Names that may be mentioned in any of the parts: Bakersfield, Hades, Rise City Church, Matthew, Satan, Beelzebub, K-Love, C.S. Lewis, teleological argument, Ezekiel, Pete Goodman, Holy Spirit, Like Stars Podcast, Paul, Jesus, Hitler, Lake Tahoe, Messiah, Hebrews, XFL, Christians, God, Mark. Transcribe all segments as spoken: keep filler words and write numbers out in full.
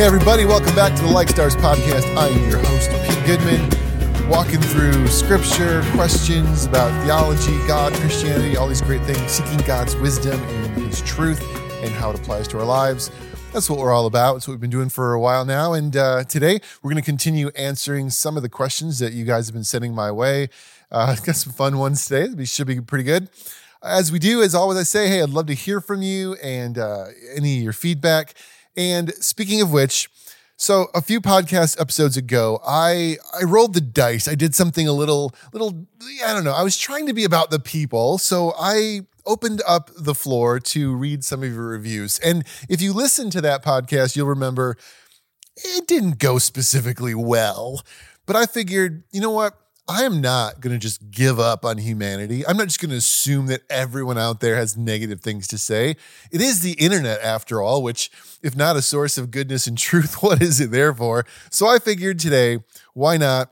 Hey everybody, welcome back to the Like Stars Podcast. I am your host, Pete Goodman, walking through scripture, questions about theology, God, Christianity, all these great things, seeking God's wisdom and His truth and how it applies to our lives. That's what we're all about. It's what we've been doing for a while now. And uh, today, we're going to continue answering some of the questions that you guys have been sending my way. Uh, I've got some fun ones today. They should be pretty good. As we do, as always, I say, hey, I'd love to hear from you and uh, any of your feedback. And speaking of which, so a few podcast episodes ago, I I rolled the dice. I did something a little, little I don't know. I was trying to be about the people. So I opened up the floor to read some of your reviews. And if you listen to that podcast, you'll remember it didn't go specifically well. But I figured, you know what? I am not going to just give up on humanity. I'm not just going to assume that everyone out there has negative things to say. It is the internet, after all, which, if not a source of goodness and truth, what is it there for? So I figured today, why not?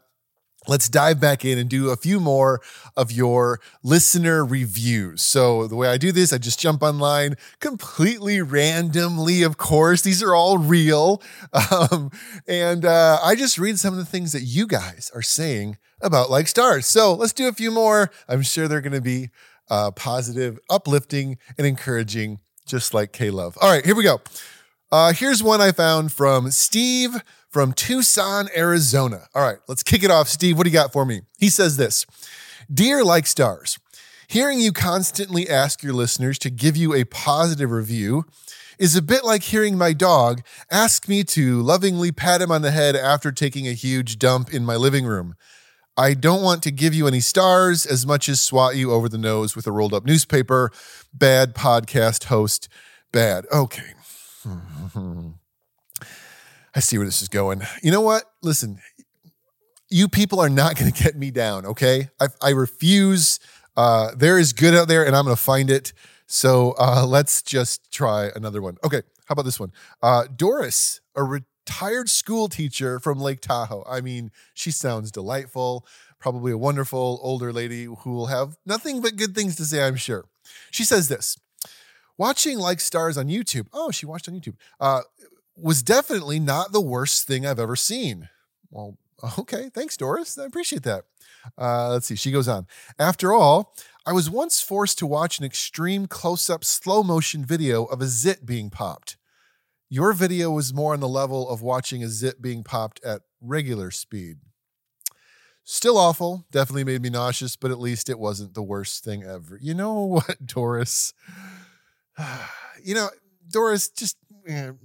Let's dive back in and do a few more of your listener reviews. So the way I do this, I just jump online completely randomly, of course. These are all real. Um, and uh, I just read some of the things that you guys are saying about Like Stars. So let's do a few more. I'm sure they're going to be uh, positive, uplifting, and encouraging, just like K-Love. All right, here we go. Uh, here's one I found from Steve from Tucson, Arizona. All right, let's kick it off. Steve, what do you got for me? He says this: Dear Like Stars, hearing you constantly ask your listeners to give you a positive review is a bit like hearing my dog ask me to lovingly pat him on the head after taking a huge dump in my living room. I don't want to give you any stars as much as swat you over the nose with a rolled up newspaper. Bad podcast host, bad. Okay. I see where this is going. You know what? Listen, you people are not going to get me down, okay? I, I refuse. Uh, there is good out there, and I'm going to find it. So uh, let's just try another one. Okay, how about this one? Uh, Doris, a retired school teacher from Lake Tahoe. I mean, she sounds delightful, probably a wonderful older lady who will have nothing but good things to say, I'm sure. She says this: watching Like Stars on YouTube. Oh, she watched on YouTube. Uh, was definitely not the worst thing I've ever seen. Well, okay. Thanks, Doris. I appreciate that. Uh, let's see. She goes on. After all, I was once forced to watch an extreme close-up slow motion video of a zit being popped. Your video was more on the level of watching a zit being popped at regular speed. Still awful. Definitely made me nauseous, but at least it wasn't the worst thing ever. You know what, Doris? You know, Doris, just, you know,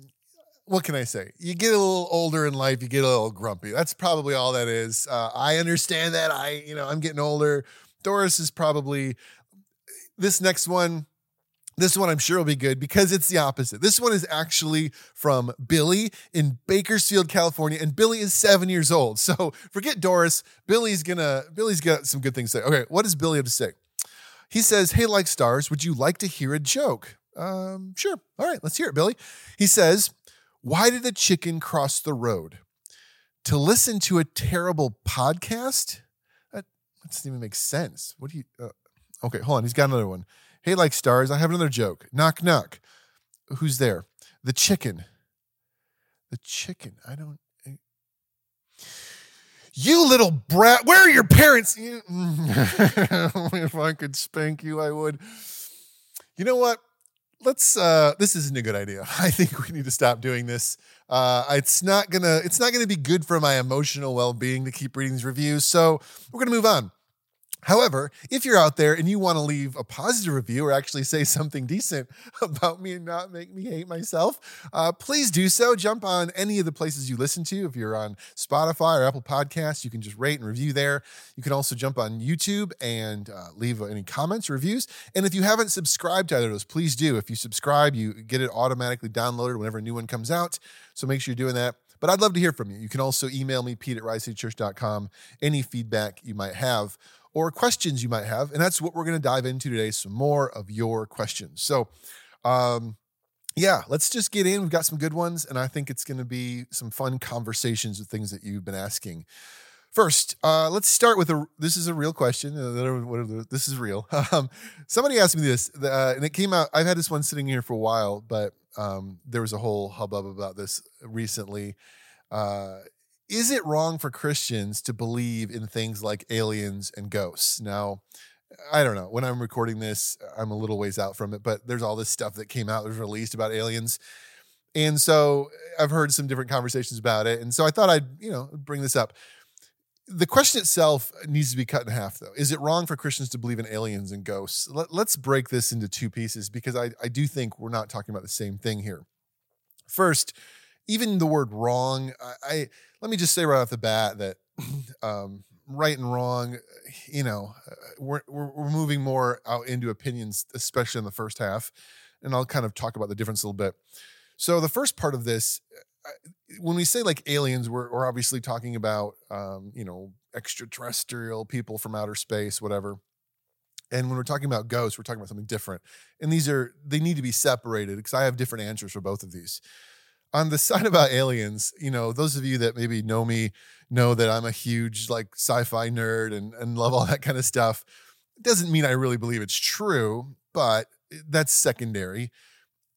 what can I say? You get a little older in life, you get a little grumpy. That's probably all that is. Uh, I understand that. I, you know, I'm getting older. Doris is probably, this next one, this one I'm sure will be good because it's the opposite. This one is actually from Billy in Bakersfield, California, and Billy is seven years old. So forget Doris. Billy's gonna, Billy's got some good things to say. Okay, what does Billy have to say? He says, "Hey, Like Stars, would you like to hear a joke?" Um, sure. All right, let's hear it, Billy. He says, "Why did a chicken cross the road? To listen to a terrible podcast? That doesn't even make sense. What do you, uh, okay, hold on. He's got another one. Hey, Like Stars, I have another joke. Knock, knock. Who's there? The chicken. The chicken. I don't, I... You little brat. Where are your parents? If I could spank you, I would. You know what? Let's, uh, this isn't a good idea. I think we need to stop doing this. Uh, it's not gonna, it's not gonna be good for my emotional well-being to keep reading these reviews. So we're gonna move on. However, if you're out there and you want to leave a positive review or actually say something decent about me and not make me hate myself, uh, please do so. Jump on any of the places you listen to. If you're on Spotify or Apple Podcasts, you can just rate and review there. You can also jump on YouTube and uh, leave any comments, reviews. And if you haven't subscribed to either of those, please do. If you subscribe, you get it automatically downloaded whenever a new one comes out. So make sure you're doing that. But I'd love to hear from you. You can also email me, Pete at rise city church dot com, any feedback you might have or questions you might have. And that's what we're going to dive into today, some more of your questions. So, um, yeah, let's just get in. We've got some good ones, and I think it's going to be some fun conversations with things that you've been asking. First, uh, let's start with a, this is a real question. This is real. Um, somebody asked me this, uh, and it came out, I've had this one sitting here for a while, but um, there was a whole hubbub about this recently. Uh, is it wrong for Christians to believe in things like aliens and ghosts? Now, I don't know. When I'm recording this, I'm a little ways out from it, but there's all this stuff that came out, that was released about aliens. And so I've heard some different conversations about it. And so I thought I'd, you know, bring this up. The question itself needs to be cut in half, though. Is it wrong for Christians to believe in aliens and ghosts? Let, let's break this into two pieces, because I, I do think we're not talking about the same thing here. First, even the word wrong, I, I let me just say right off the bat that um, right and wrong, you know, we're, we're, we're moving more out into opinions, especially in the first half. And I'll kind of talk about the difference a little bit. So the first part of this, when we say like aliens, we're, we're obviously talking about, um, you know, extraterrestrial people from outer space, whatever. And when we're talking about ghosts, we're talking about something different. And these are, they need to be separated, because I have different answers for both of these. On the side about aliens, you know, those of you that maybe know me know that I'm a huge like sci-fi nerd and, and love all that kind of stuff. It doesn't mean I really believe it's true, but that's secondary.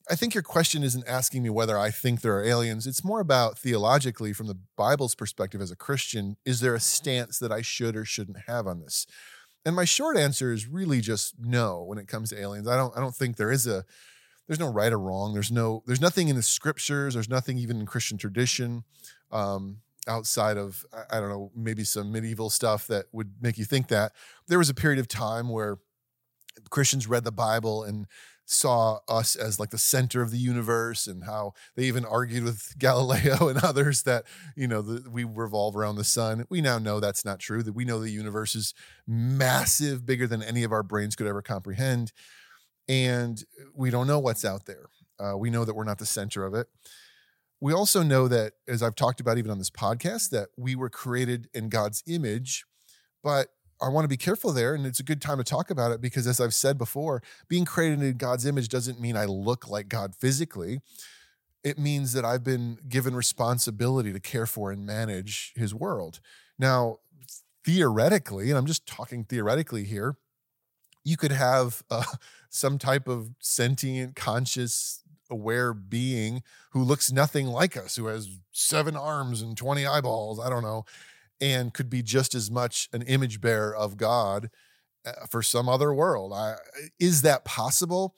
I think your question isn't asking me whether I think there are aliens. It's more about theologically, from the Bible's perspective as a Christian, is there a stance that I should or shouldn't have on this? And my short answer is really just no when it comes to aliens. I don't I don't think there is a there's no right or wrong. There's no there's nothing in the scriptures, there's nothing even in Christian tradition, um, outside of, I don't know, maybe some medieval stuff that would make you think that. There was a period of time where Christians read the Bible and saw us as like the center of the universe, and how they even argued with Galileo and others that, you know, the, we revolve around the sun. We now know that's not true, that we know the universe is massive, bigger than any of our brains could ever comprehend. And we don't know what's out there. Uh, we know that we're not the center of it. We also know that, as I've talked about even on this podcast, that we were created in God's image, but I want to be careful there, and it's a good time to talk about it, because as I've said before, being created in God's image doesn't mean I look like God physically. It means that I've been given responsibility to care for and manage his world. Now, theoretically, and I'm just talking theoretically here, you could have uh, some type of sentient, conscious, aware being who looks nothing like us, who has seven arms and twenty eyeballs, I don't know, and could be just as much an image bearer of God for some other world. I, is that possible?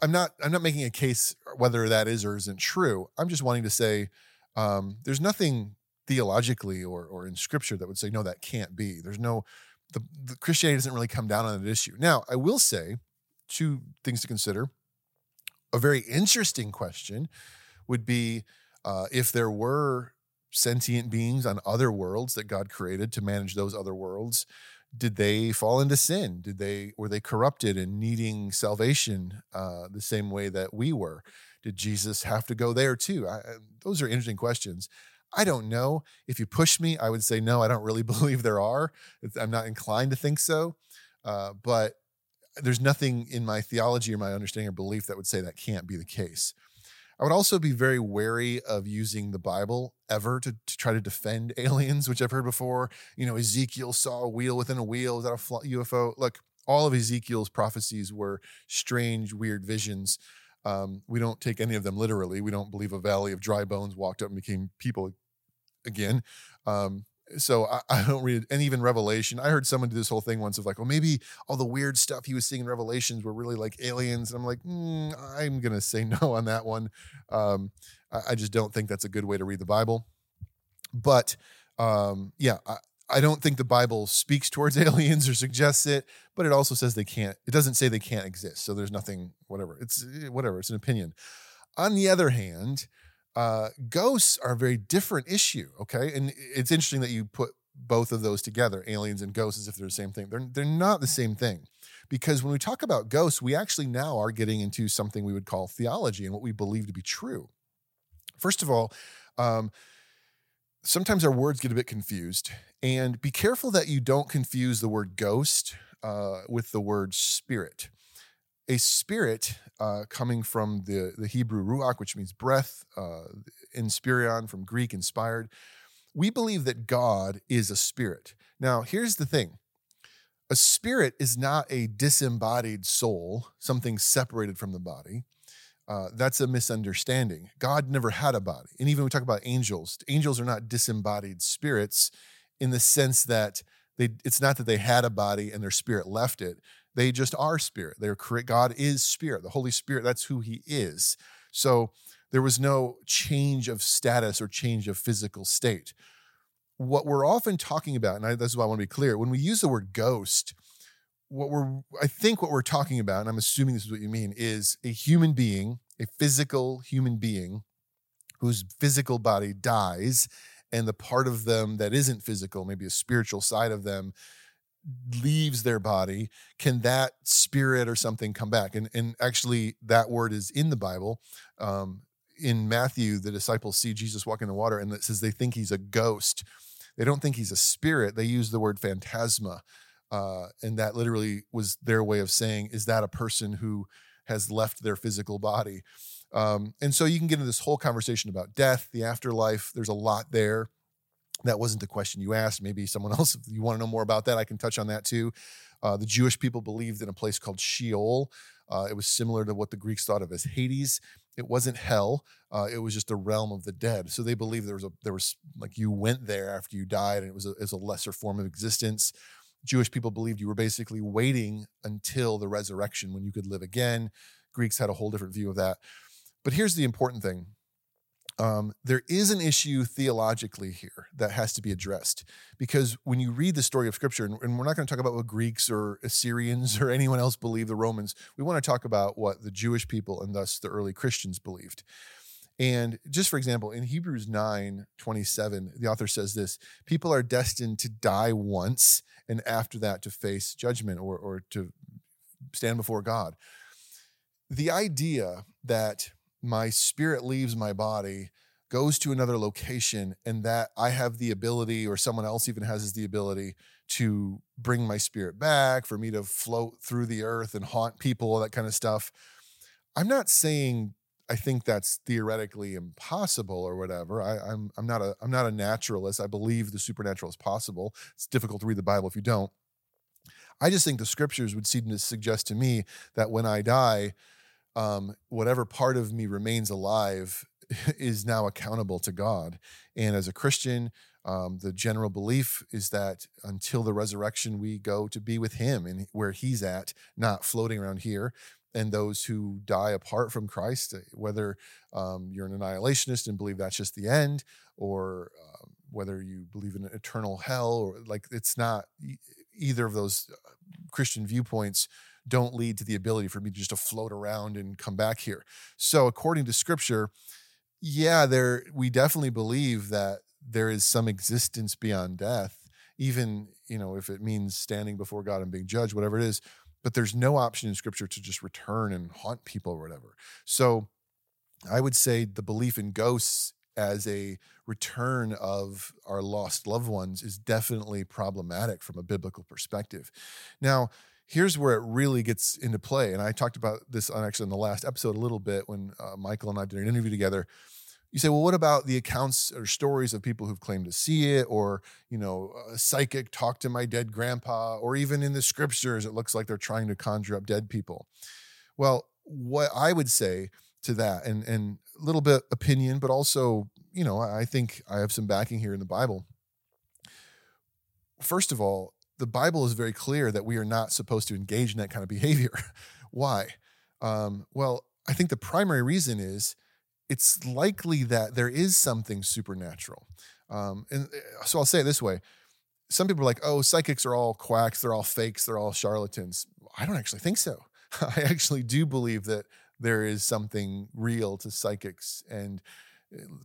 I'm not I'm not making a case whether that is or isn't true. I'm just wanting to say um, there's nothing theologically or or in Scripture that would say, no, that can't be. There's no, the, the Christianity doesn't really come down on that issue. Now, I will say two things to consider. A very interesting question would be uh, if there were sentient beings on other worlds that God created to manage those other worlds, did they fall into sin? Did they, were they corrupted and needing salvation uh, the same way that we were? Did Jesus have to go there too? I, those are interesting questions. I don't know. If you push me, I would say, no, I don't really believe there are. I'm not inclined to think so. Uh, but there's nothing in my theology or my understanding or belief that would say that can't be the case. I would also be very wary of using the Bible ever to, to try to defend aliens, which I've heard before. You know, Ezekiel saw a wheel within a wheel. Is that a U F O? Look, all of Ezekiel's prophecies were strange, weird visions. Um, we don't take any of them literally. We don't believe a valley of dry bones walked up and became people again. Um, so I, I don't read, and even Revelation. I heard someone do this whole thing once of like, well, maybe all the weird stuff he was seeing in Revelations were really like aliens. And I'm like, mm, I'm going to say no on that one. Um, I, I just don't think that's a good way to read the Bible. But um, yeah, I, I don't think the Bible speaks towards aliens or suggests it, but it also says they can't, it doesn't say they can't exist. So there's nothing, whatever. It's whatever. It's an opinion. On the other hand, Uh, ghosts are a very different issue, okay? And it's interesting that you put both of those together, aliens and ghosts, as if they're the same thing. They're, they're not the same thing, because when we talk about ghosts, we actually now are getting into something we would call theology and what we believe to be true. First of all, um, sometimes our words get a bit confused, and be careful that you don't confuse the word ghost uh, with the word spirit. A spirit uh, coming from the, the Hebrew ruach, which means breath, uh, inspirion from Greek, inspired, We believe that God is a spirit. Now, here's the thing. A spirit is not a disembodied soul, something separated from the body. Uh, that's a misunderstanding. God never had a body. And even when we talk about angels, angels are not disembodied spirits in the sense that they, it's not that they had a body and their spirit left it. They just are spirit. They're God is spirit. The Holy Spirit, that's who he is. So there was no change of status or change of physical state. What we're often talking about, and I, this is why I want to be clear, when we use the word ghost, what we're, I think what we're talking about, and I'm assuming this is what you mean, is a human being, a physical human being whose physical body dies, and the part of them that isn't physical, maybe a spiritual side of them, leaves their body. Can that spirit or something come back? And, and actually, that word is in the Bible. Um, in Matthew, the disciples see Jesus walking in the water, and it says they think he's a ghost. They don't think he's a spirit. They use the word phantasma. Uh, and that literally was their way of saying, is that a person who has left their physical body? Um, and so you can get into this whole conversation about death, the afterlife. There's a lot there. That wasn't the question you asked. Maybe someone else, if you want to know more about that, I can touch on that too. Uh, the Jewish people believed in a place called Sheol. Uh, it was similar to what the Greeks thought of as Hades. It wasn't hell. Uh, it was just a realm of the dead. So they believed there was a there was like you went there after you died, and it was a, it was a lesser form of existence. Jewish people believed you were basically waiting until the resurrection when you could live again. Greeks had a whole different view of that. But here's the important thing. Um, there is an issue theologically here that has to be addressed, because when you read the story of Scripture, and, and we're not going to talk about what Greeks or Assyrians or anyone else believed, the Romans, we want to talk about what the Jewish people and thus the early Christians believed. And just for example, in Hebrews nine twenty-seven, the author says this: people are destined to die once, and after that to face judgment or, or to stand before God. The idea that my spirit leaves my body, goes to another location, and that I have the ability, or someone else even has the ability, to bring my spirit back, for me to float through the earth and haunt people, all that kind of stuff. I'm not saying I think that's theoretically impossible or whatever. I, I'm, I'm, not a, I'm not a naturalist. I believe the supernatural is possible. It's difficult to read the Bible if you don't. I just think the scriptures would seem to suggest to me that when I die, Um, whatever part of me remains alive is now accountable to God. And as a Christian, um, the general belief is that until the resurrection, we go to be with him and where he's at, not floating around here. And those who die apart from Christ, whether um, you're an annihilationist and believe that's just the end, or um, whether you believe in eternal hell, or like it's not either of those Christian viewpoints don't lead to the ability for me just to float around and come back here. So according to scripture, yeah, there we definitely believe that there is some existence beyond death, even, you know, if it means standing before God and being judged, whatever it is, but there's no option in scripture to just return and haunt people or whatever. So I would say the belief in ghosts as a return of our lost loved ones is definitely problematic from a biblical perspective. Now, here's where it really gets into play. And I talked about this on actually in the last episode a little bit when uh, Michael and I did an interview together. You say, well, what about the accounts or stories of people who've claimed to see it, or, you know, a psychic talked to my dead grandpa, or even in the scriptures, it looks like they're trying to conjure up dead people. Well, what I would say to that, and and a little bit opinion, but also, you know, I think I have some backing here in the Bible. First of all, the Bible is very clear that we are not supposed to engage in that kind of behavior. Why? Um, well, I think the primary reason is it's likely that there is something supernatural. Um, and so I'll say it this way. Some people are like, oh, psychics are all quacks. They're all fakes. They're all charlatans. I don't actually think so. I actually do believe that there is something real to psychics and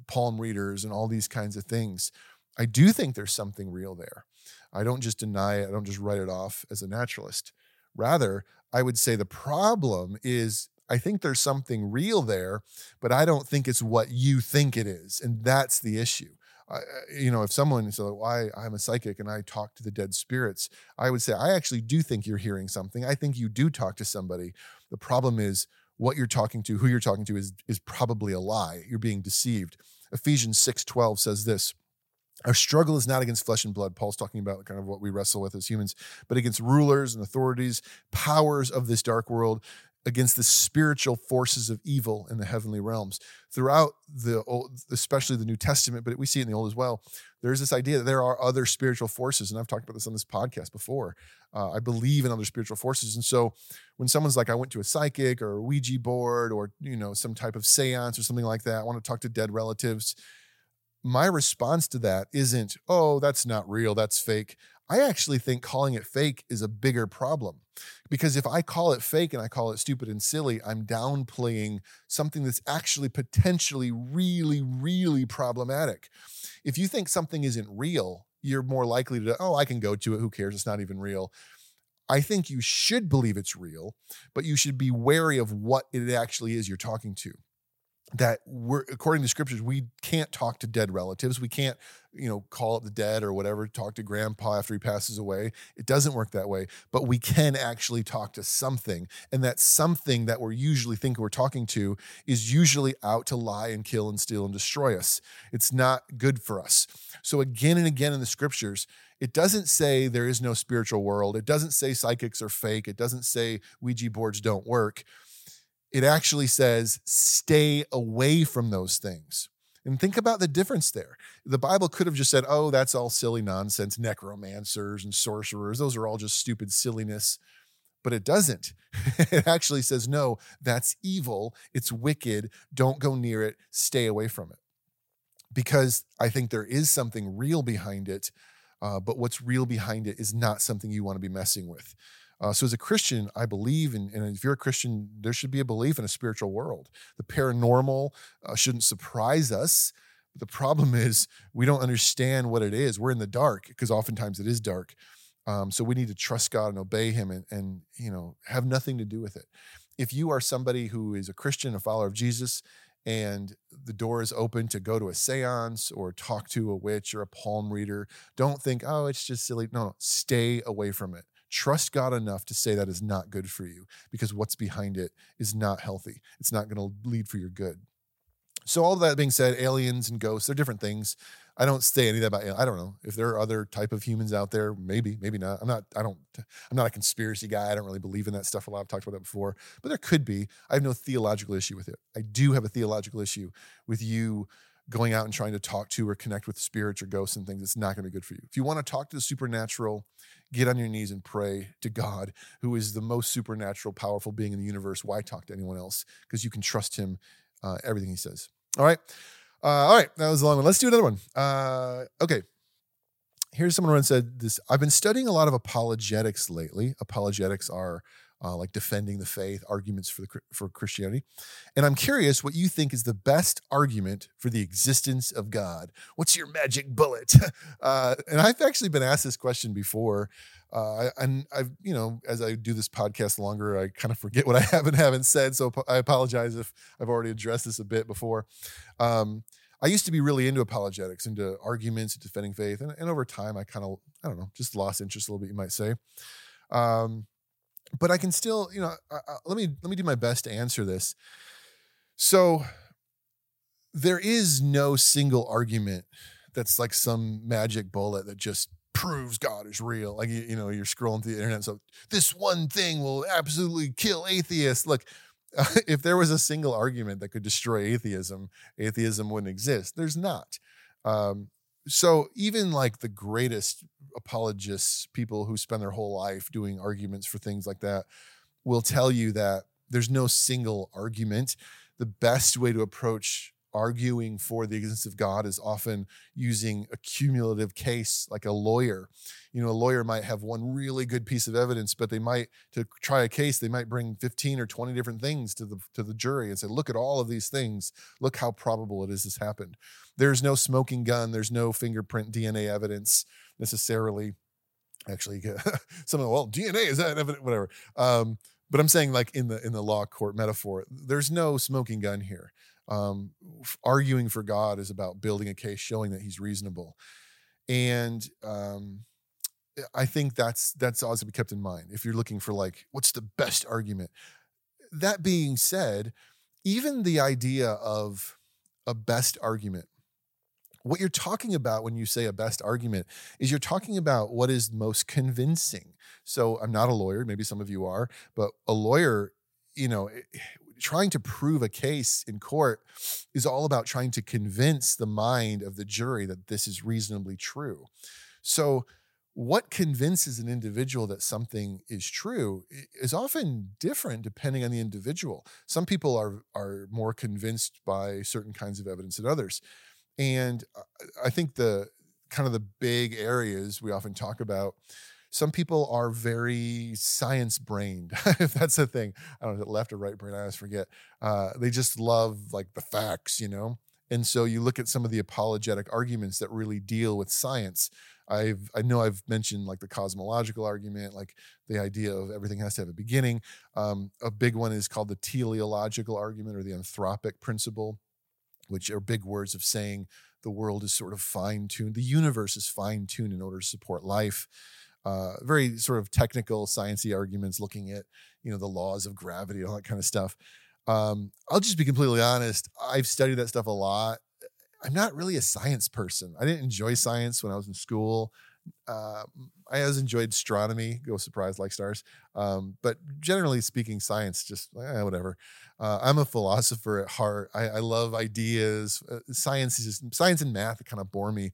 palm readers and all these kinds of things. I do think there's something real there. I don't just deny it. I don't just write it off as a naturalist. Rather, I would say the problem is I think there's something real there, but I don't think it's what you think it is. And that's the issue. I, you know, if someone said, well, I, I'm a psychic and I talk to the dead spirits, I would say, I actually do think you're hearing something. I think you do talk to somebody. The problem is what you're talking to, who you're talking to is, is probably a lie. You're being deceived. Ephesians six twelve says this: Our struggle is not against flesh and blood. Paul's talking about kind of what we wrestle with as humans, but against rulers and authorities, powers of this dark world, against the spiritual forces of evil in the heavenly realms. Throughout the Old, especially the New Testament, but we see it in the Old as well, there's this idea that there are other spiritual forces, and I've talked about this on this podcast before. Uh, I believe in other spiritual forces, and so when someone's like, I went to a psychic or a Ouija board or you know some type of seance or something like that, I want to talk to dead relatives, my response to that isn't, oh, that's not real, that's fake. I actually think calling it fake is a bigger problem, because if I call it fake and I call it stupid and silly, I'm downplaying something that's actually potentially really, really problematic. If you think something isn't real, you're more likely to, oh, I can go to it, who cares, it's not even real. I think you should believe it's real, but you should be wary of what it actually is you're talking to. That we're, according to scriptures, we can't talk to dead relatives. We can't, you know, call up the dead or whatever, talk to grandpa after he passes away. It doesn't work that way, but we can actually talk to something. And that something that we're usually thinking we're talking to is usually out to lie and kill and steal and destroy us. It's not good for us. So again and again in the scriptures, it doesn't say there is no spiritual world. It doesn't say psychics are fake. It doesn't say Ouija boards don't work. It actually says, stay away from those things. And think about the difference there. The Bible could have just said, oh, that's all silly nonsense, necromancers and sorcerers, those are all just stupid silliness. But it doesn't. It actually says, no, that's evil, it's wicked, don't go near it, stay away from it. Because I think there is something real behind it, uh, but what's real behind it is not something you want to be messing with. Uh, so as a Christian, I believe, in, and if you're a Christian, there should be a belief in a spiritual world. The paranormal uh, shouldn't surprise us. The problem is we don't understand what it is. We're in the dark, because oftentimes it is dark. Um, so we need to trust God and obey him and, and you know have nothing to do with it. If you are somebody who is a Christian, a follower of Jesus, and the door is open to go to a seance or talk to a witch or a palm reader, don't think, oh, it's just silly. No, no, stay away from it. Trust God enough to say that is not good for you, because what's behind it is not healthy. It's not going to lead for your good. So all that being said, aliens and ghosts, they're different things. I don't say any of that about aliens. I don't know if there are other type of humans out there. Maybe, maybe not. I'm not, I don't, I'm not a conspiracy guy. I don't really believe in that stuff a lot. I've talked about that before, but there could be. I have no theological issue with it. I do have a theological issue with you going out and trying to talk to or connect with spirits or ghosts and things. It's not going to be good for you. If you want to talk to the supernatural, get on your knees and pray to God, who is the most supernatural, powerful being in the universe. Why talk to anyone else? Because you can trust him, uh, everything he says. All right. Uh, all right. That was a long one. Let's do another one. Uh, okay. Here's someone who said this. I've been studying a lot of apologetics lately. Apologetics are Uh, like defending the faith, arguments for the for Christianity. And I'm curious what you think is the best argument for the existence of God. What's your magic bullet? Uh, and I've actually been asked this question before. Uh, and I've, you know, as I do this podcast longer, I kind of forget what I have and haven't said. So I apologize if I've already addressed this a bit before. Um, I used to be really into apologetics, into arguments, defending faith. And, and over time, I kind of, I don't know, just lost interest a little bit, you might say. Um, But I can still, you know, uh, let me let me do my best to answer this. So there is no single argument that's like some magic bullet that just proves God is real. Like, you, you know, you're scrolling through the internet, so this one thing will absolutely kill atheists. Look, uh, if there was a single argument that could destroy atheism, atheism wouldn't exist. There's not. Um, so even like the greatest apologists, people who spend their whole life doing arguments for things like that, will tell you that there's no single argument. The best way to approach arguing for the existence of God is often using a cumulative case, like a lawyer. You know, a lawyer might have one really good piece of evidence, but they might, to try a case, they might bring fifteen or twenty different things to the to the jury and say, look at all of these things. Look how probable it is this happened. There's no smoking gun. There's no fingerprint D N A evidence necessarily. Actually, some of the, well, D N A is that evidence, whatever. Um, but I'm saying like in the in the law court metaphor, there's no smoking gun here. Um, arguing for God is about building a case, showing that he's reasonable. And um, I think that's, that's always to be kept in mind. If you're looking for like, what's the best argument? That being said, even the idea of a best argument what you're talking about when you say a best argument is you're talking about what is most convincing. So I'm not a lawyer, maybe some of you are, but a lawyer, you know, trying to prove a case in court is all about trying to convince the mind of the jury that this is reasonably true. So what convinces an individual that something is true is often different depending on the individual. Some people are, are more convinced by certain kinds of evidence than others. And I think the kind of the big areas we often talk about, some people are very science-brained, if that's a thing. I don't know, left or right brain, I always forget. Uh, they just love like the facts, you know? And so you look at some of the apologetic arguments that really deal with science. I've, I know I've mentioned like the cosmological argument, like the idea of everything has to have a beginning. Um, a big one is called the teleological argument or the anthropic principle, which are big words of saying the world is sort of fine-tuned. The universe is fine-tuned in order to support life. Uh, very sort of technical, sciencey arguments looking at, you know, the laws of gravity, all that kind of stuff. Um, I'll just be completely honest. I've studied that stuff a lot. I'm not really a science person. I didn't enjoy science when I was in school. Uh, I always enjoyed astronomy. Go surprise, like stars. Um, but generally speaking, science, just eh, whatever. Uh, I'm a philosopher at heart. I, I love ideas. Uh, science is just, science and math kind of bore me.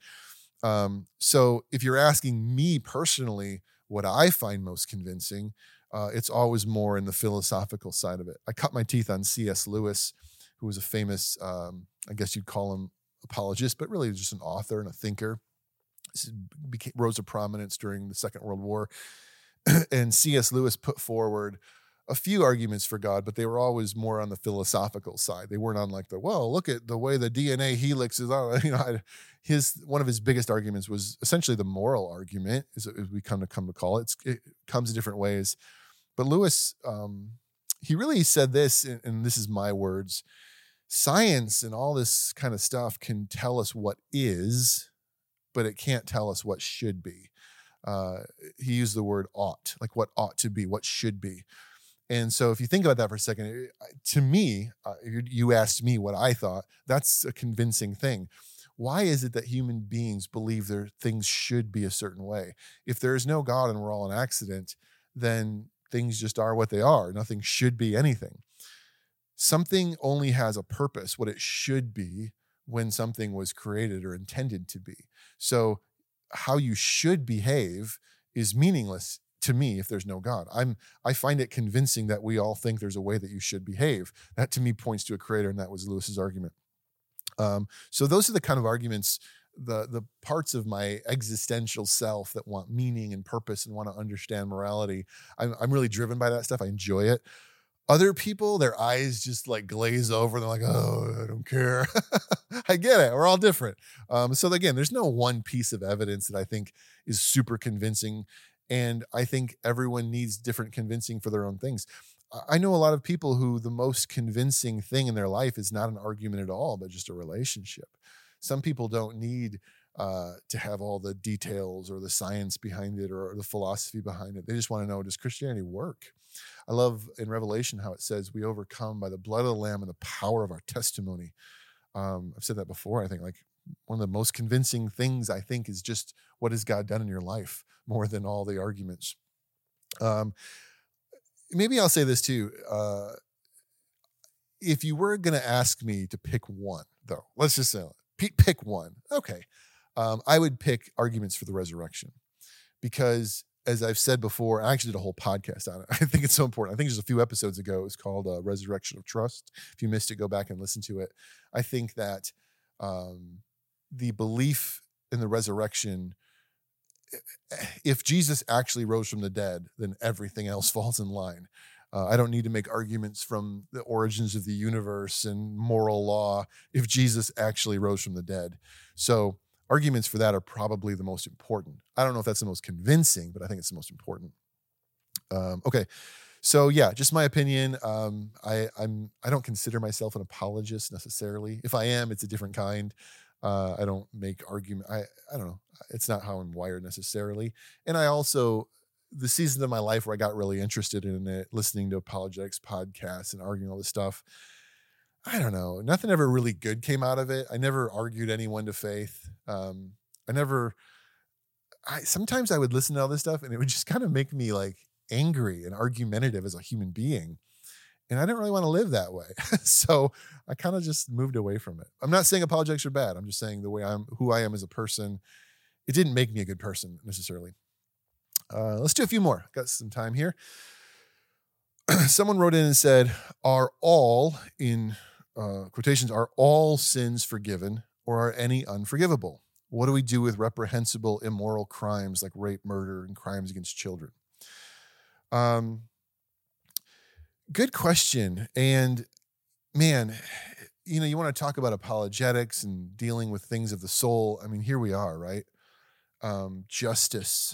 Um, so if you're asking me personally what I find most convincing, uh, it's always more in the philosophical side of it. I cut my teeth on C S Lewis, who was a famous, um, I guess you'd call him apologist, but really just an author and a thinker. Became, rose to prominence during the Second World War. And C S Lewis put forward a few arguments for God, but they were always more on the philosophical side. They weren't on like the, well, look at the way the D N A helix is on. You know, his, one of his biggest arguments was essentially the moral argument, as we come to come to call it. It's, it comes in different ways. But Lewis, um, he really said this, and, and this is my words, science and all this kind of stuff can tell us what is, but it can't tell us what should be. Uh, he used the word ought, like what ought to be, what should be. And so if you think about that for a second, it, to me, uh, you asked me what I thought, that's a convincing thing. Why is it that human beings believe their things should be a certain way? If there is no God and we're all an accident, then things just are what they are. Nothing should be anything. Something only has a purpose, what it should be, when something was created or intended to be. So how you should behave is meaningless to me if there's no God. I'm, I find it convincing that we all think there's a way that you should behave. That to me points to a creator, and that was Lewis's argument. Um, so those are the kind of arguments, the, the parts of my existential self that want meaning and purpose and want to understand morality. I'm, I'm really driven by that stuff. I enjoy it. Other people, their eyes just like glaze over. They're like, oh, I don't care. I get it. We're all different. Um, so again, there's no one piece of evidence that I think is super convincing. And I think everyone needs different convincing for their own things. I know a lot of people who the most convincing thing in their life is not an argument at all, but just a relationship. Some people don't need uh, to have all the details or the science behind it or the philosophy behind it. They just want to know, does Christianity work? I love in Revelation how it says we overcome by the blood of the Lamb and the power of our testimony. Um, I've said that before. I think like one of the most convincing things I think is just what has God done in your life more than all the arguments. Um, maybe I'll say this too. Uh, if you were going to ask me to pick one though, let's just say Pete, pick one. Okay. Um, I would pick arguments for the resurrection because as I've said before, I actually did a whole podcast on it. I think it's so important. I think just a few episodes ago, it was called uh, Resurrection of Trust. If you missed it, go back and listen to it. I think that um, the belief in the resurrection, if Jesus actually rose from the dead, then everything else falls in line. Uh, I don't need to make arguments from the origins of the universe and moral law if Jesus actually rose from the dead. So arguments for that are probably the most important. I don't know if that's the most convincing, but I think it's the most important. Um, okay, so yeah, just my opinion. Um, I I'm I don't consider myself an apologist necessarily. If I am, it's a different kind. Uh, I don't make argument. I I don't know. It's not how I'm wired necessarily. And I also, the season of my life where I got really interested in it, listening to apologetics podcasts and arguing all this stuff, I don't know, nothing ever really good came out of it. I never argued anyone to faith. Um, I never, I sometimes I would listen to all this stuff and it would just kind of make me like angry and argumentative as a human being. And I didn't really want to live that way. So I kind of just moved away from it. I'm not saying apologetics are bad. I'm just saying the way I'm, who I am as a person, it didn't make me a good person necessarily. Uh, let's do a few more. Got some time here. Someone wrote in and said, are all, in uh, quotations, are all sins forgiven or are any unforgivable? What do we do with reprehensible, immoral crimes like rape, murder, and crimes against children? Um, good question. And man, you know, you want to talk about apologetics and dealing with things of the soul. I mean, here we are, right? Um, justice.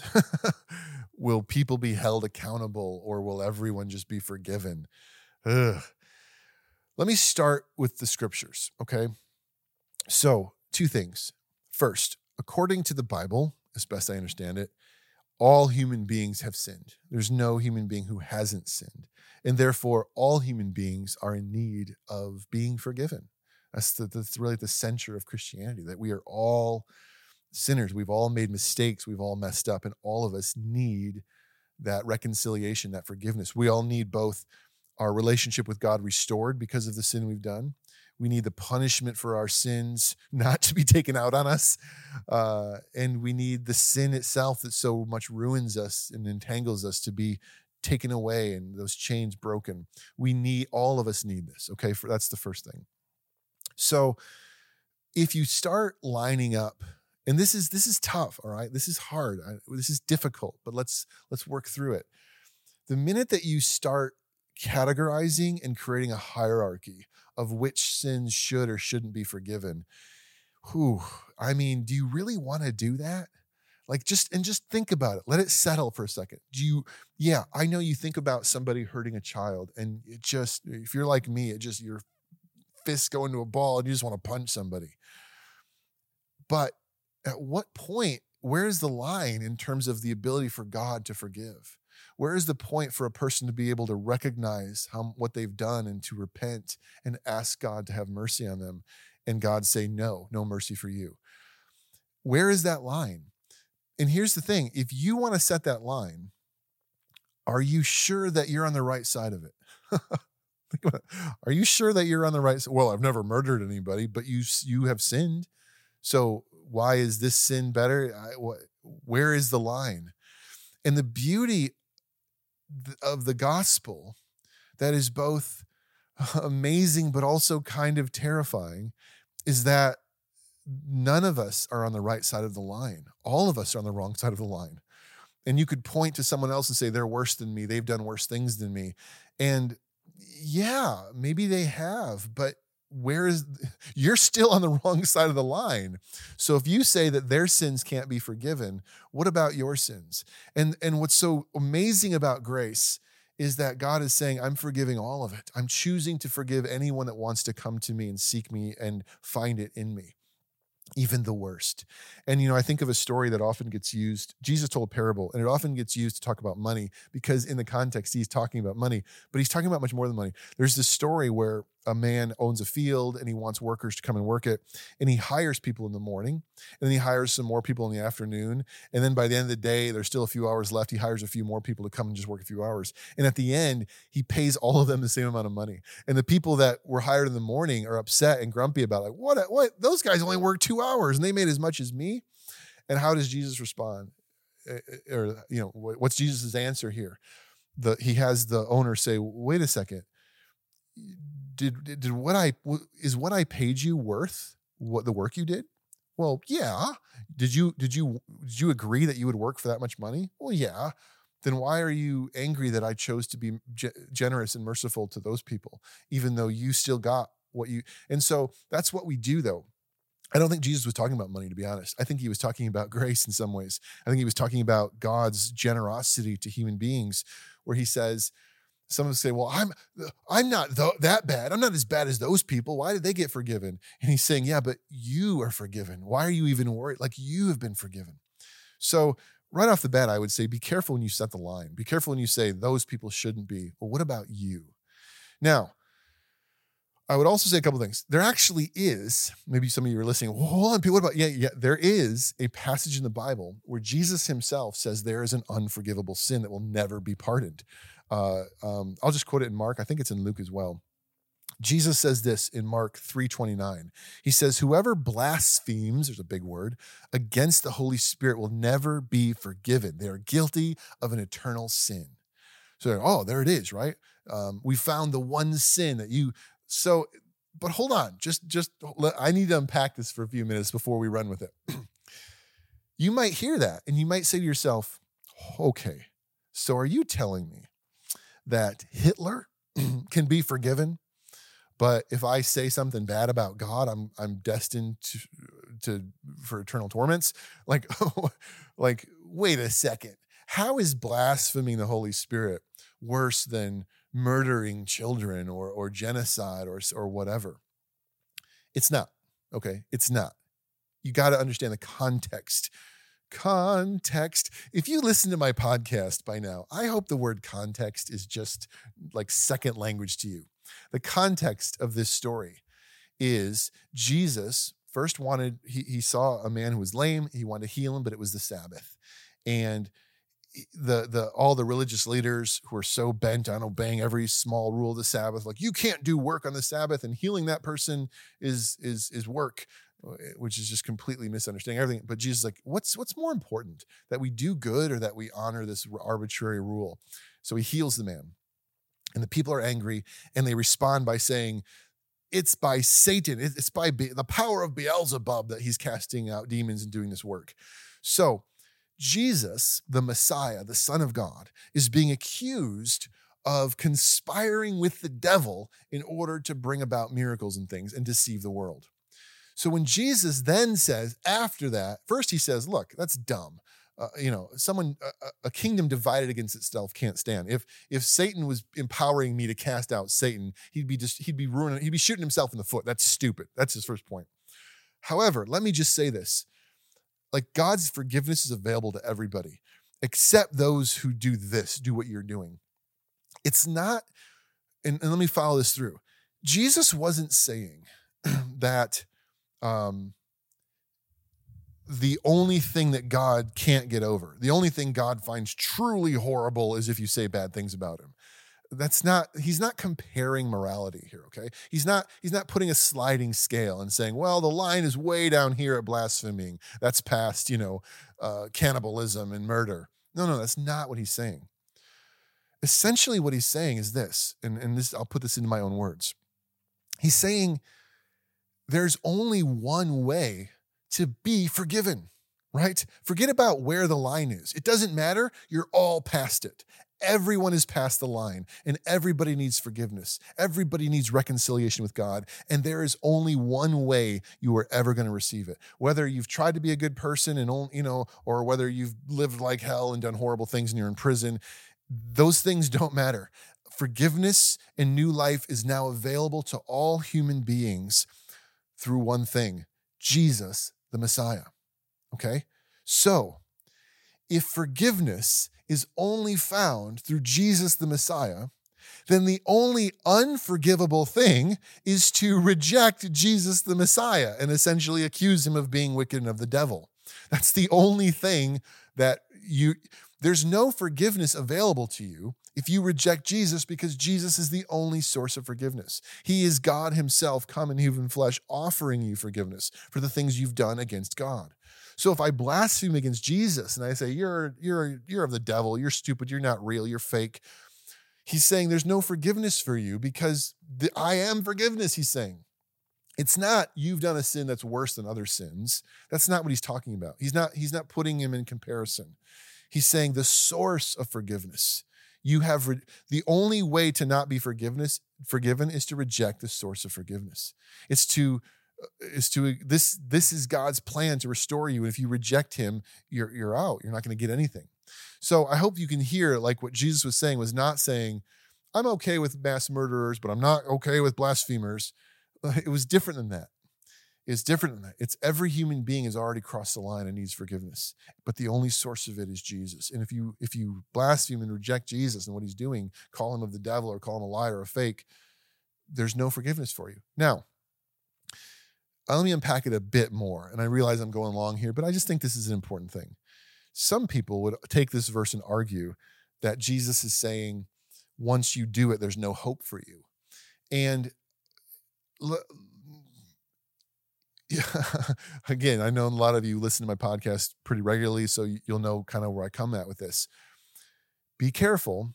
Will people be held accountable or will everyone just be forgiven? Ugh. Let me start with the scriptures, okay? So, two things. First, according to the Bible, as best I understand it, all human beings have sinned. There's no human being who hasn't sinned. And therefore, all human beings are in need of being forgiven. That's, the, that's really at the center of Christianity, that we are all sinners. We've all made mistakes. We've all messed up. And all of us need that reconciliation, that forgiveness. We all need both our relationship with God restored because of the sin we've done. We need the punishment for our sins not to be taken out on us. Uh, and we need the sin itself that so much ruins us and entangles us to be taken away and those chains broken. We need, all of us need this. Okay. For, that's the first thing. So if you start lining up, and this is this is tough, all right? This is hard. I, this is difficult, but let's let's work through it. The minute that you start categorizing and creating a hierarchy of which sins should or shouldn't be forgiven, whew, I mean, do you really want to do that? Like just and just think about it. Let it settle for a second. Do you? Yeah, I know you think about somebody hurting a child, and it just, if you're like me, it just your fists go into a ball, and you just want to punch somebody. But at what point, where is the line in terms of the ability for God to forgive? Where is the point for a person to be able to recognize how, what they've done and to repent and ask God to have mercy on them and God say, no, no mercy for you? Where is that line? And here's the thing. If you want to set that line, are you sure that you're on the right side of it? Are you sure that you're on the right side? Well, I've never murdered anybody, but you, you have sinned. So why is this sin better? I, wh- where is the line? And the beauty th- of the gospel that is both amazing but also kind of terrifying is that none of us are on the right side of the line. All of us are on the wrong side of the line. And you could point to someone else and say, they're worse than me. They've done worse things than me. And yeah, maybe they have, but where is, you're still on the wrong side of the line. So if you say that their sins can't be forgiven, what about your sins? And and what's so amazing about grace is that God is saying, I'm forgiving all of it. I'm choosing to forgive anyone that wants to come to me and seek me and find it in me, even the worst. And, you know, I think of a story that often gets used. Jesus told a parable, and it often gets used to talk about money because in the context, he's talking about money, but he's talking about much more than money. There's this story where a man owns a field and he wants workers to come and work it. And he hires people in the morning and then he hires some more people in the afternoon. And then by the end of the day, there's still a few hours left. He hires a few more people to come and just work a few hours. And at the end, he pays all of them the same amount of money. And the people that were hired in the morning are upset and grumpy about like, what, what? Those guys only worked two hours and they made as much as me. And how does Jesus respond? Or, you know, what's Jesus's answer here? The, he has the owner say, wait a second. Did, did did what I is what I paid you worth what the work you did? Well, yeah. Did you did you did you agree that you would work for that much money? Well, yeah. Then why are you angry that I chose to be ge- generous and merciful to those people, even though you still got what you? And so that's what we do, though. I don't think Jesus was talking about money, to be honest. I think he was talking about grace in some ways. I think he was talking about God's generosity to human beings, where he says. Some of us say, well, I'm I'm not th- that bad. I'm not as bad as those people. Why did they get forgiven? And he's saying, yeah, but you are forgiven. Why are you even worried? Like you have been forgiven. So right off the bat, I would say, be careful when you set the line. Be careful when you say those people shouldn't be. Well, what about you? Now, I would also say a couple of things. There actually is, maybe some of you are listening, well, hold on, Pete, what about, yeah, yeah, there is a passage in the Bible where Jesus himself says there is an unforgivable sin that will never be pardoned. Uh, um, I'll just quote it in Mark. I think it's in Luke as well. Jesus says this in Mark three twenty-nine. He says, whoever blasphemes, there's a big word, against the Holy Spirit will never be forgiven. They are guilty of an eternal sin. So, oh, there it is, right? Um, we found the one sin that you... So, but hold on, just, just, let, I need to unpack this for a few minutes before we run with it. You might hear that and you might say to yourself, okay, so are you telling me that Hitler can be forgiven, but if I say something bad about God, I'm, I'm destined to, to, for eternal torments? Like, like, wait a second. How is blaspheming the Holy Spirit worse than murdering children or or genocide or or whatever? It's not, okay? It's not. You got to understand the context. Context. If you listen to my podcast by now, I hope the word context is just like second language to you. The context of this story is Jesus first wanted, he, he saw a man who was lame. He wanted to heal him, but it was the Sabbath. And The the all the religious leaders who are so bent on obeying every small rule of the Sabbath, like you can't do work on the Sabbath, and healing that person is is is work, which is just completely misunderstanding everything. But Jesus is like, what's what's more important, that we do good or that we honor this arbitrary rule? So he heals the man, and the people are angry, and they respond by saying, it's by Satan, it's by Be- the power of Beelzebub that he's casting out demons and doing this work. So Jesus, the Messiah, the Son of God, is being accused of conspiring with the devil in order to bring about miracles and things and deceive the world. So when Jesus then says after that, first he says, look, that's dumb. Uh, you know, someone, a, a kingdom divided against itself can't stand. If if Satan was empowering me to cast out Satan, he'd be just, he'd be ruining, he'd be shooting himself in the foot. That's stupid. That's his first point. However, let me just say this. Like, God's forgiveness is available to everybody, except those who do this, do what you're doing. It's not, and, and let me follow this through. Jesus wasn't saying that um, the only thing that God can't get over, the only thing God finds truly horrible is if you say bad things about him. That's not, he's not comparing morality here, okay? He's not, he's not putting a sliding scale and saying, well, the line is way down here at blaspheming. That's past, you know, uh, cannibalism and murder. No, no, that's not what he's saying. Essentially what he's saying is this, and, and this, I'll put this into my own words. He's saying there's only one way to be forgiven, right? Forget about where the line is. It doesn't matter. You're all past it. Everyone is past the line, and everybody needs forgiveness. Everybody needs reconciliation with God, and there is only one way you are ever going to receive it. Whether you've tried to be a good person and only, you know, or whether you've lived like hell and done horrible things and you're in prison, those things don't matter. Forgiveness and new life is now available to all human beings through one thing: Jesus, the Messiah. Okay? So, if forgiveness is only found through Jesus the Messiah, then the only unforgivable thing is to reject Jesus the Messiah and essentially accuse him of being wicked and of the devil. That's the only thing that you, there's no forgiveness available to you if you reject Jesus, because Jesus is the only source of forgiveness. He is God himself, come in human flesh, offering you forgiveness for the things you've done against God. So if I blaspheme against Jesus and I say, you're, you're, you're of the devil, you're stupid, you're not real, you're fake, he's saying there's no forgiveness for you, because the, I am forgiveness, he's saying. It's not you've done a sin that's worse than other sins. That's not what he's talking about. He's not, he's not putting him in comparison. He's saying the source of forgiveness. You have re- the only way to not be forgiveness forgiven is to reject the source of forgiveness. It's to is to this this is God's plan to restore you, and if you reject him, you're you're out. You're not going to get anything. So I hope you can hear, like, what Jesus was saying was not saying, I'm okay with mass murderers, but I'm not okay with blasphemers. It was different than that. It's different than that. It's every human being has already crossed the line and needs forgiveness, but the only source of it is Jesus. And if you if you blaspheme and reject Jesus and what he's doing, call him of the devil or call him a liar or a fake, there's no forgiveness for you. Now, let me unpack it a bit more. And I realize I'm going long here, but I just think this is an important thing. Some people would take this verse and argue that Jesus is saying, once you do it, there's no hope for you. And l- yeah, again, I know a lot of you listen to my podcast pretty regularly, so you'll know kind of where I come at with this. Be careful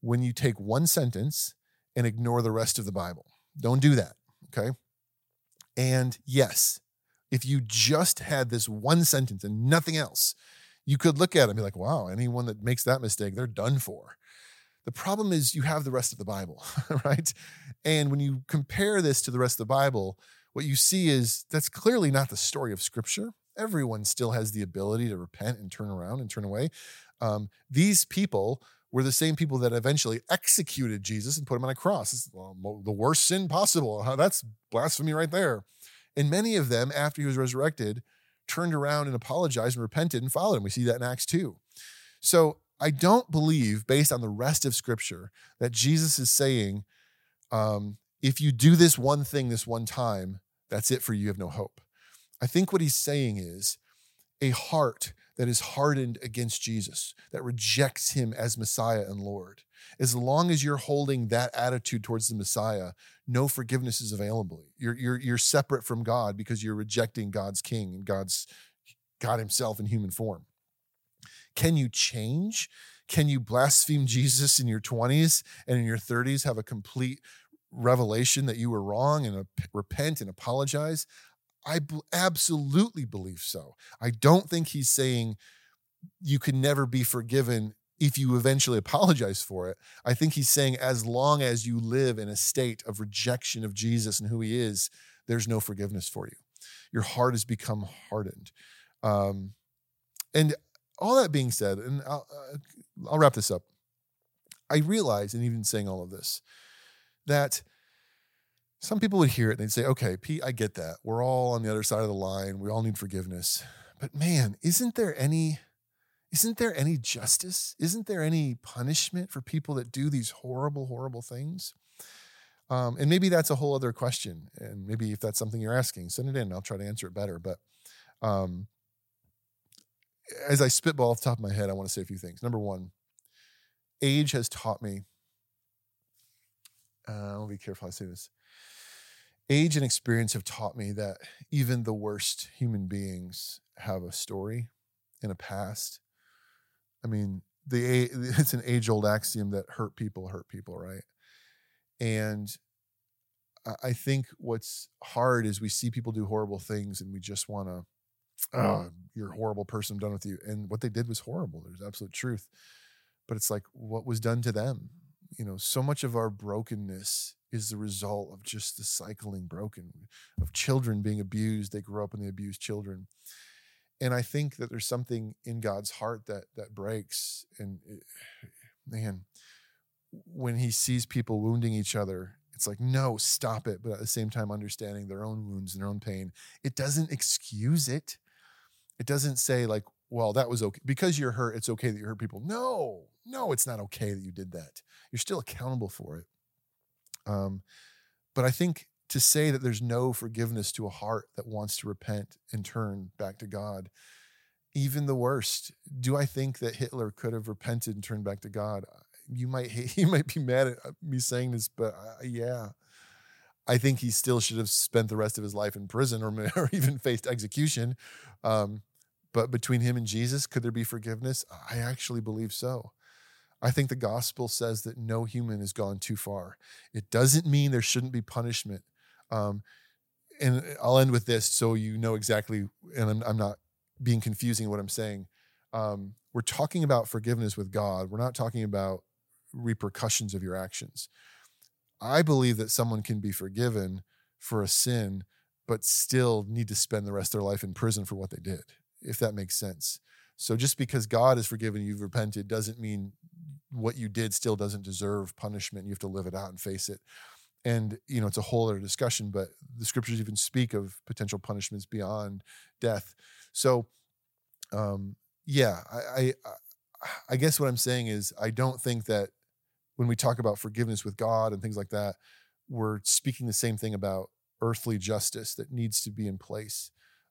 when you take one sentence and ignore the rest of the Bible. Don't do that, okay? And yes, if you just had this one sentence and nothing else, you could look at it and be like, wow, anyone that makes that mistake, they're done for. The problem is you have the rest of the Bible, right? And when you compare this to the rest of the Bible, what you see is that's clearly not the story of Scripture. Everyone still has the ability to repent and turn around and turn away. Um, these people were the same people that eventually executed Jesus and put him on a cross. It's the worst sin possible. That's blasphemy right there. And many of them, after he was resurrected, turned around and apologized and repented and followed him. We see that in Acts two. So I don't believe, based on the rest of Scripture, that Jesus is saying, um, if you do this one thing this one time, that's it for you. You have no hope. I think what he's saying is a heart that is hardened against Jesus, that rejects him as Messiah and Lord. As long as you're holding that attitude towards the Messiah, no forgiveness is available. You're, you're, you're separate from God because you're rejecting God's King and God's God himself in human form. Can you change? Can you blaspheme Jesus in your twenties and in your thirties, have a complete revelation that you were wrong and repent and apologize? I b- absolutely believe so. I don't think he's saying you can never be forgiven if you eventually apologize for it. I think he's saying as long as you live in a state of rejection of Jesus and who he is, there's no forgiveness for you. Your heart has become hardened. Um, and all that being said, and I'll, uh, I'll wrap this up. I realize, and even saying all of this, that some people would hear it and they'd say, okay, Pete, I get that. We're all on the other side of the line. We all need forgiveness. But man, isn't there any, isn't there any justice? Isn't there any punishment for people that do these horrible, horrible things? Um, and maybe that's a whole other question. And maybe if that's something you're asking, send it in. I'll try to answer it better. But um, as I spitball off the top of my head, I want to say a few things. Number one, age has taught me, uh, I'll be careful I say this. Age and experience have taught me that even the worst human beings have a story and a past. I mean, the it's an age-old axiom that hurt people hurt people, right? And I think what's hard is we see people do horrible things and we just want to, oh, you're a horrible person, I'm done with you. And what they did was horrible. There's absolute truth. But it's like, what was done to them? You know, so much of our brokenness is the result of just the cycling broken, of children being abused. They grow up and they abuse children. And I think that there's something in God's heart that that breaks. And it, man, when he sees people wounding each other, it's like, no, stop it. But at the same time, understanding their own wounds and their own pain, it doesn't excuse it. It doesn't say like, well, that was okay. Because you're hurt, it's okay that you hurt people. No, no, it's not okay that you did that. You're still accountable for it. Um, but I think to say that there's no forgiveness to a heart that wants to repent and turn back to God, even the worst. Do I think that Hitler could have repented and turned back to God? You might hate, you might be mad at me saying this, but uh, yeah, I think he still should have spent the rest of his life in prison or, or even faced execution. Um, but between him and Jesus, could there be forgiveness? I actually believe so. I think the gospel says that no human has gone too far. It doesn't mean there shouldn't be punishment. Um, and I'll end with this so you know exactly, and I'm, I'm not being confusing in what I'm saying. Um, we're talking about forgiveness with God. We're not talking about repercussions of your actions. I believe that someone can be forgiven for a sin, but still need to spend the rest of their life in prison for what they did, if that makes sense. So just because God has forgiven you, you've repented, doesn't mean what you did still doesn't deserve punishment. You have to live it out and face it. And, you know, it's a whole other discussion, but the scriptures even speak of potential punishments beyond death. So, um, yeah, I, I, I guess what I'm saying is I don't think that when we talk about forgiveness with God and things like that, we're speaking the same thing about earthly justice that needs to be in place.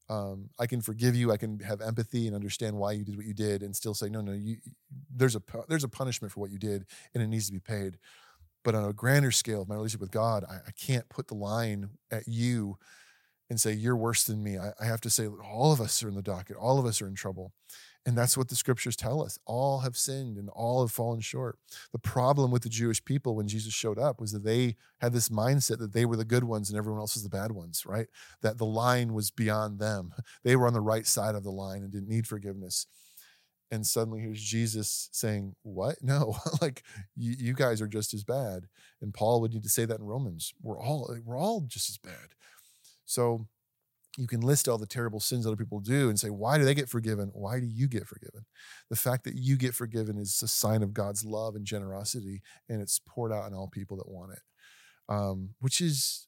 Um, I can forgive you. I can have empathy and understand why you did what you did, and still say, no, no, you, there's a there's a punishment for what you did, and it needs to be paid. But on a grander scale of my relationship with God, I, I can't put the line at you and say, you're worse than me. I, I have to say, all of us are in the docket. All of us are in trouble. And that's what the scriptures tell us. All have sinned and all have fallen short. The problem with the Jewish people when Jesus showed up was that they had this mindset that they were the good ones and everyone else was the bad ones, right? That the line was beyond them. They were on the right side of the line and didn't need forgiveness. And suddenly here's Jesus saying, what? No, like you, you guys are just as bad. And Paul would need to say that in Romans. We're all, we're all just as bad. So you can list all the terrible sins other people do and say, why do they get forgiven? Why do you get forgiven? The fact that you get forgiven is a sign of God's love and generosity, and it's poured out on all people that want it, um, which is,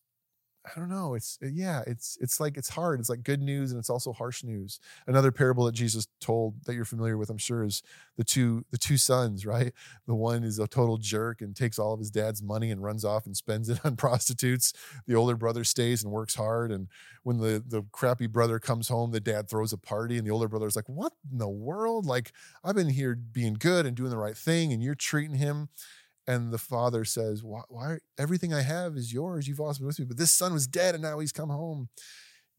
I don't know. It's, yeah, it's, it's like, it's hard. It's like good news. And it's also harsh news. Another parable that Jesus told that you're familiar with, I'm sure, is the two, the two sons, right? The one is a total jerk and takes all of his dad's money and runs off and spends it on prostitutes. The older brother stays and works hard. And when the, the crappy brother comes home, the dad throws a party, and the older brother's like, what in the world? Like, I've been here being good and doing the right thing, and you're treating him. And the father says, why, why? Everything I have is yours. You've always been with me. But this son was dead, and now he's come home.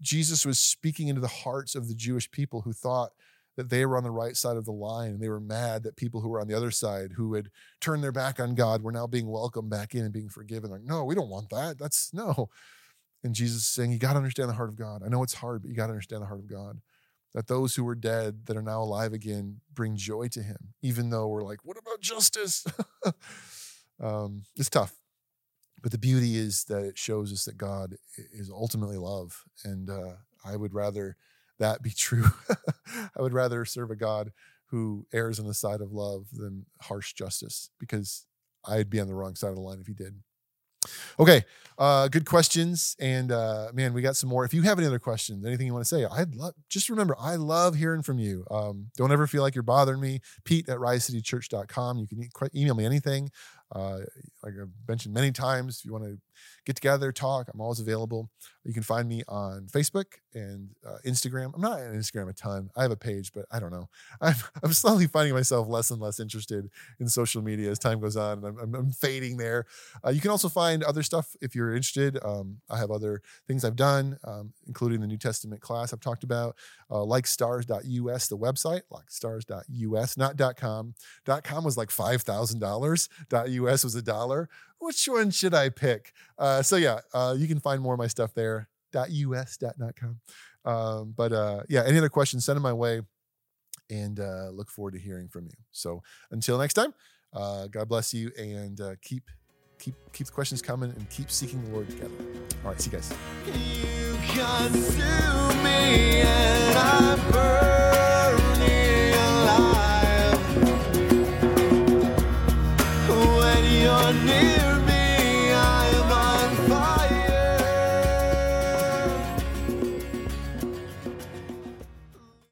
Jesus was speaking into the hearts of the Jewish people who thought that they were on the right side of the line, and they were mad that people who were on the other side, who had turned their back on God, were now being welcomed back in and being forgiven. Like, no, we don't want that. That's, no. And Jesus is saying, you got to understand the heart of God. I know it's hard, but you got to understand the heart of God. That those who were dead that are now alive again bring joy to him, even though we're like, what about justice? um, it's tough. But the beauty is that it shows us that God is ultimately love. And uh, I would rather that be true. I would rather serve a God who errs on the side of love than harsh justice, because I'd be on the wrong side of the line if he did. Okay, uh, good questions. And uh, man, we got some more. If you have any other questions, anything you want to say, I'd love, just remember, I love hearing from you. Um, don't ever feel like you're bothering me. Pete at rise city church dot com. You can e- email me anything. Uh, like I've mentioned many times, if you want to get together, talk, I'm always available. You can find me on Facebook and uh, Instagram. I'm not on Instagram a ton. I have a page, but I don't know. I'm, I'm slowly finding myself less and less interested in social media as time goes on, and I'm, I'm, I'm fading there. Uh, you can also find other stuff if you're interested. Um, I have other things I've done, um, including the New Testament class I've talked about. Uh, like stars dot U S, the website, like stars dot U S, not .com. .com was like five thousand dollars. U S was a dollar. Which one should I pick? Uh, so yeah, uh, you can find more of my stuff there. .us.com. Um, but uh, yeah, any other questions, send them my way, and uh, look forward to hearing from you. So until next time, uh, God bless you, and uh, keep keep keep the questions coming, and keep seeking the Lord together. All right, see you guys. You consume me and I burn me alive. You're near.